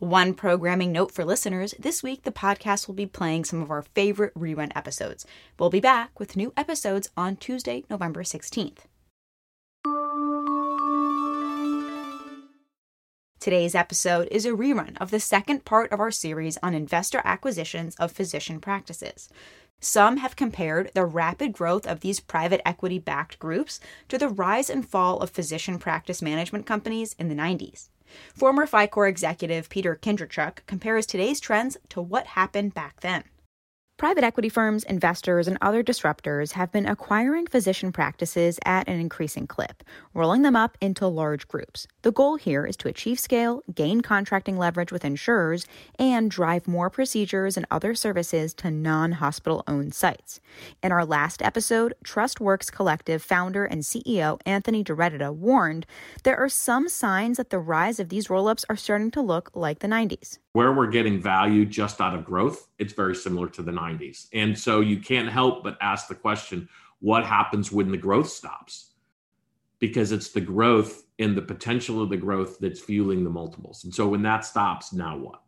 One programming note for listeners, this week the podcast will be playing some of our favorite rerun episodes. We'll be back with new episodes on Tuesday, November 16th. Today's episode is a rerun of the second part of our series on investor acquisitions of physician practices. Some have compared the rapid growth of these private equity-backed groups to the rise and fall of physician practice management companies in the 90s. Former FICor executive Peter Kindrachuk compares today's trends to what happened back then. Private equity firms, investors, and other disruptors have been acquiring physician practices at an increasing clip, rolling them up into large groups. The goal here is to achieve scale, gain contracting leverage with insurers, and drive more procedures and other services to non-hospital-owned sites. In our last episode, TrustWorks Collective founder and CEO Anthony Deredita warned there are some signs that the rise of these roll-ups are starting to look like the 90s. Where we're getting value just out of growth, it's very similar to the 90s. And so you can't help but ask the question, what happens when the growth stops? Because it's the growth and the potential of the growth that's fueling the multiples. And so when that stops, now what?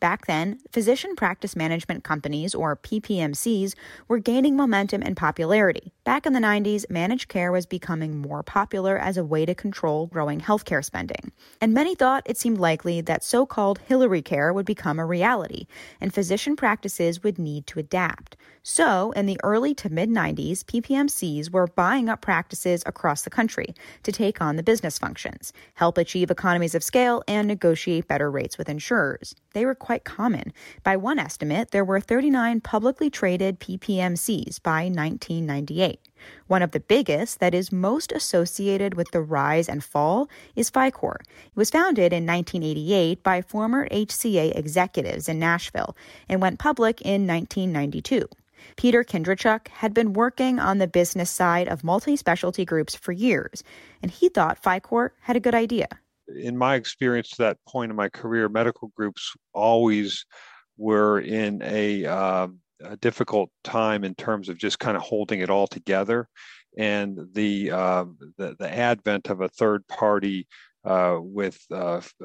Back then, physician practice management companies, or PPMCs, were gaining momentum and popularity. Back in the 90s, managed care was becoming more popular as a way to control growing healthcare spending. And many thought it seemed likely that so-called Hillary care would become a reality, and physician practices would need to adapt. So, in the early to mid-90s, PPMCs were buying up practices across the country to take on the business functions, help achieve economies of scale, and negotiate better rates with insurers. They were quite common. By one estimate, there were 39 publicly traded PPMCs by 1998. One of the biggest that is most associated with the rise and fall is FICOR. It was founded in 1988 by former HCA executives in Nashville and went public in 1992. Peter Kindrachuk had been working on the business side of multi-specialty groups for years, and he thought FICOR had a good idea. In my experience to that point in my career, medical groups always were in a difficult time in terms of just kind of holding it all together. And the advent of a third party with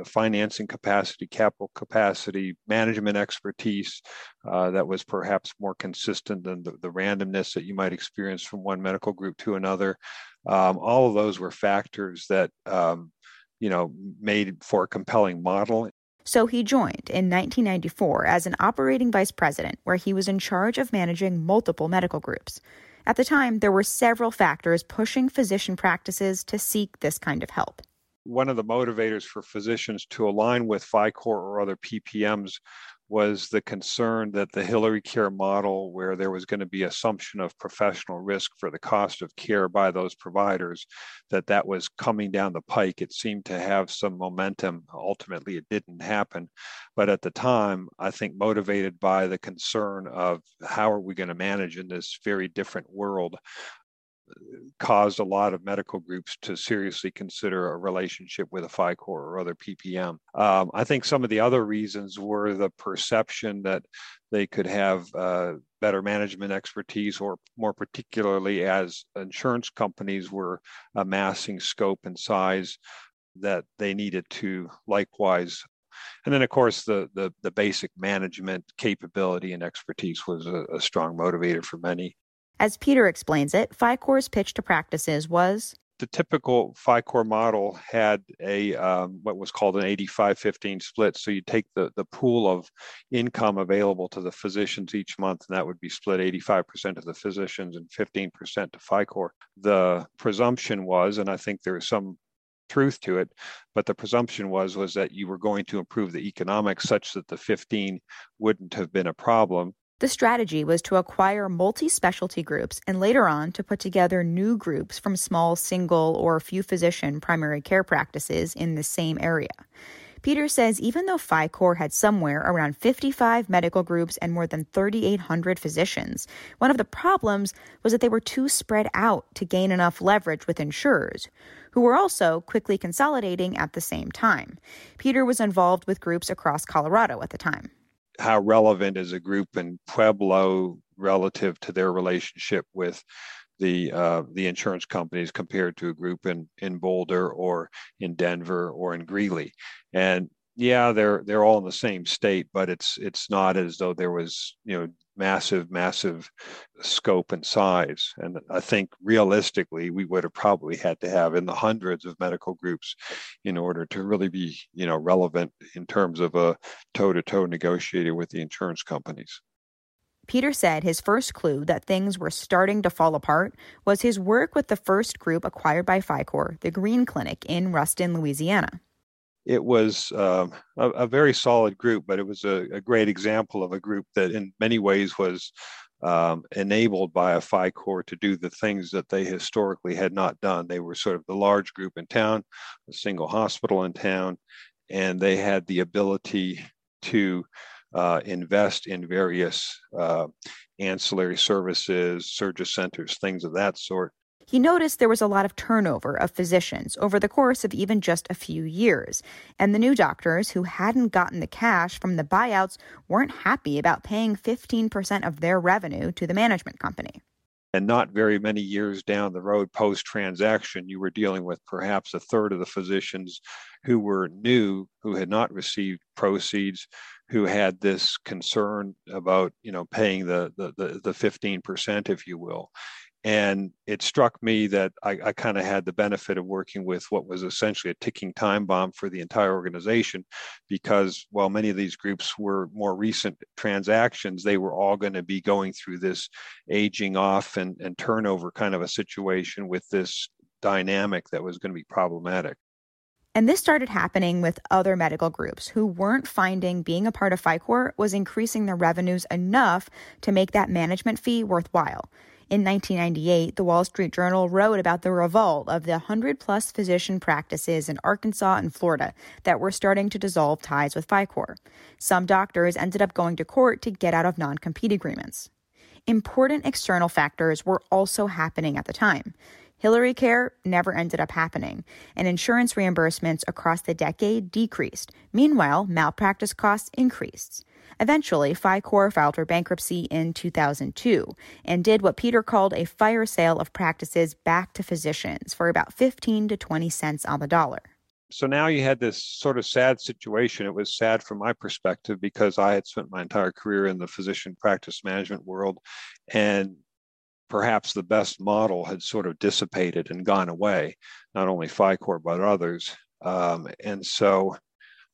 financing capacity, capital capacity, management expertise that was perhaps more consistent than the randomness that you might experience from one medical group to another. All of those were factors that made for a compelling model. So he joined in 1994 as an operating vice president, where he was in charge of managing multiple medical groups. At the time, there were several factors pushing physician practices to seek this kind of help. One of the motivators for physicians to align with FICOR or other PPMs was the concern that the Hillary care model, where there was going to be assumption of professional risk for the cost of care by those providers, that was coming down the pike. It seemed to have some momentum. Ultimately, it didn't happen. But at the time, I think motivated by the concern of how are we going to manage in this very different world, caused a lot of medical groups to seriously consider a relationship with a FICOR or other PPM. I think some of the other reasons were the perception that they could have better management expertise, or more particularly as insurance companies were amassing scope and size, that they needed to likewise. And then, of course, the basic management capability and expertise was a strong motivator for many. As Peter explains it, FICOR's pitch to practices was, the typical PhyCor model had a what was called an 85-15 split. So you take the pool of income available to the physicians each month, and that would be split 85% to the physicians and 15% to PhyCor. The presumption was, and I think there is some truth to it, but the presumption was that you were going to improve the economics such that the 15 wouldn't have been a problem. The strategy was to acquire multi-specialty groups and later on to put together new groups from small, single, or few physician primary care practices in the same area. Peter says even though PhyCor had somewhere around 55 medical groups and more than 3,800 physicians, one of the problems was that they were too spread out to gain enough leverage with insurers, who were also quickly consolidating at the same time. Peter was involved with groups across Colorado at the time. How relevant is a group in Pueblo relative to their relationship with the insurance companies compared to a group in Boulder or in Denver or in Greeley? And yeah, they're all in the same state, but it's not as though there was, massive scope and size. And I think realistically, we would have probably had to have in the hundreds of medical groups in order to really be, relevant in terms of a toe-to-toe negotiator with the insurance companies. Peter said his first clue that things were starting to fall apart was his work with the first group acquired by PhyCor, the Green Clinic in Ruston, Louisiana. It was a very solid group, but it was a great example of a group that in many ways was enabled by a PhyCor to do the things that they historically had not done. They were sort of the large group in town, a single hospital in town, and they had the ability to invest in various ancillary services, surgery centers, things of that sort. He noticed there was a lot of turnover of physicians over the course of even just a few years, and the new doctors who hadn't gotten the cash from the buyouts weren't happy about paying 15% of their revenue to the management company. And not very many years down the road post-transaction, you were dealing with perhaps a third of the physicians who were new, who had not received proceeds, who had this concern about, paying the 15%, if you will. And it struck me that I kind of had the benefit of working with what was essentially a ticking time bomb for the entire organization, because while many of these groups were more recent transactions, they were all going to be going through this aging off and turnover kind of a situation with this dynamic that was going to be problematic. And this started happening with other medical groups who weren't finding being a part of PhyCor was increasing their revenues enough to make that management fee worthwhile. In 1998, the Wall Street Journal wrote about the revolt of the 100-plus physician practices in Arkansas and Florida that were starting to dissolve ties with PhyCor. Some doctors ended up going to court to get out of non-compete agreements. Important external factors were also happening at the time. Hillary Care never ended up happening, and insurance reimbursements across the decade decreased. Meanwhile, malpractice costs increased. Eventually, PhyCor filed for bankruptcy in 2002 and did what Peter called a fire sale of practices back to physicians for about 15 to 20 cents on the dollar. So now you had this sort of sad situation. It was sad from my perspective because I had spent my entire career in the physician practice management world, and perhaps the best model had sort of dissipated and gone away, not only PhyCor, but others. And so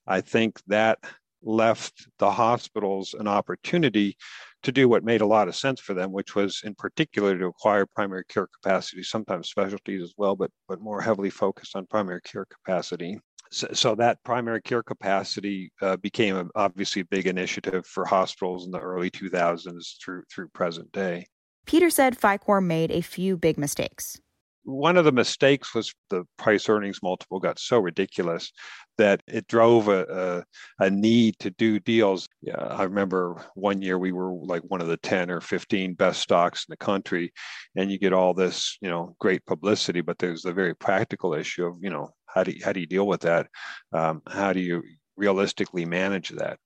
I think that left the hospitals an opportunity to do what made a lot of sense for them, which was in particular to acquire primary care capacity, sometimes specialties as well, but more heavily focused on primary care capacity. So that primary care capacity became obviously a big initiative for hospitals in the early 2000s through present day. Peter said PhyCor made a few big mistakes. One of the mistakes was the price earnings multiple got so ridiculous that it drove a need to do deals. Yeah, I remember one year we were like one of the 10 or 15 best stocks in the country, and you get all this, great publicity, but there's the very practical issue of, how do you deal with that? How do you realistically manage that?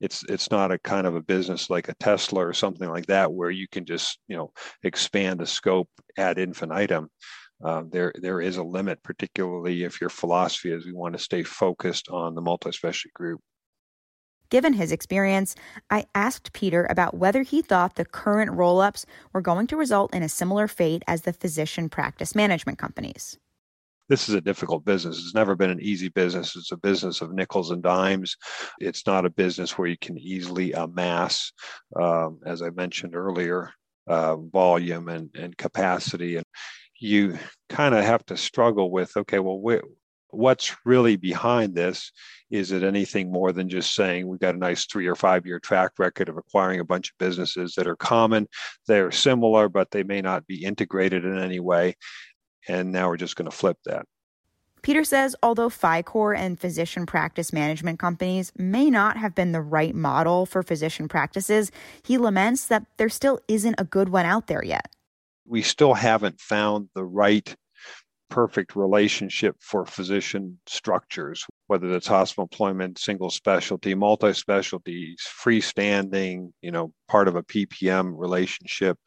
It's not a kind of a business like a Tesla or something like that where you can just, expand the scope ad infinitum. There is a limit, particularly if your philosophy is we want to stay focused on the multi-specialty group. Given his experience, I asked Peter about whether he thought the current roll-ups were going to result in a similar fate as the physician practice management companies. This is a difficult business. It's never been an easy business. It's a business of nickels and dimes. It's not a business where you can easily amass, as I mentioned earlier, volume and capacity. And you kind of have to struggle with, okay, well, what's really behind this? Is it anything more than just saying we've got a nice 3 or 5 year track record of acquiring a bunch of businesses that are common, they're similar, but they may not be integrated in any way. And now we're just going to flip that. Peter says, although PhyCor and physician practice management companies may not have been the right model for physician practices, he laments that there still isn't a good one out there yet. We still haven't found the right perfect relationship for physician structures, whether that's hospital employment, single specialty, multi-specialties, freestanding, part of a PPM relationship.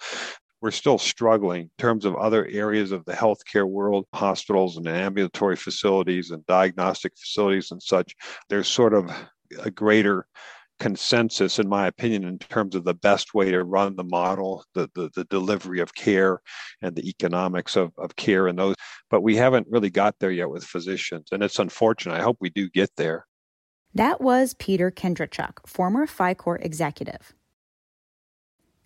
We're still struggling in terms of other areas of the healthcare world, hospitals and ambulatory facilities and diagnostic facilities and such. There's sort of a greater consensus, in my opinion, in terms of the best way to run the model, the delivery of care and the economics of care and those. But we haven't really got there yet with physicians. And it's unfortunate. I hope we do get there. That was Peter Kindrachuk, former PhyCor executive.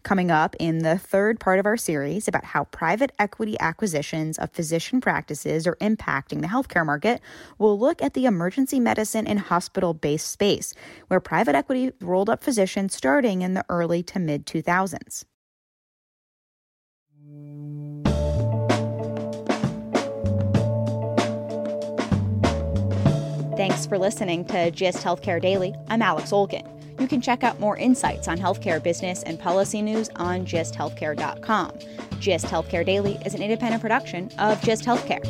Coming up in the third part of our series about how private equity acquisitions of physician practices are impacting the healthcare market, we'll look at the emergency medicine and hospital-based space, where private equity rolled up physicians starting in the early to mid-2000s. Thanks for listening to Gist Healthcare Daily. I'm Alex Olkin. You can check out more insights on healthcare business and policy news on gisthealthcare.com. Gist Healthcare Daily is an independent production of Gist Healthcare.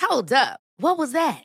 Hold up. What was that?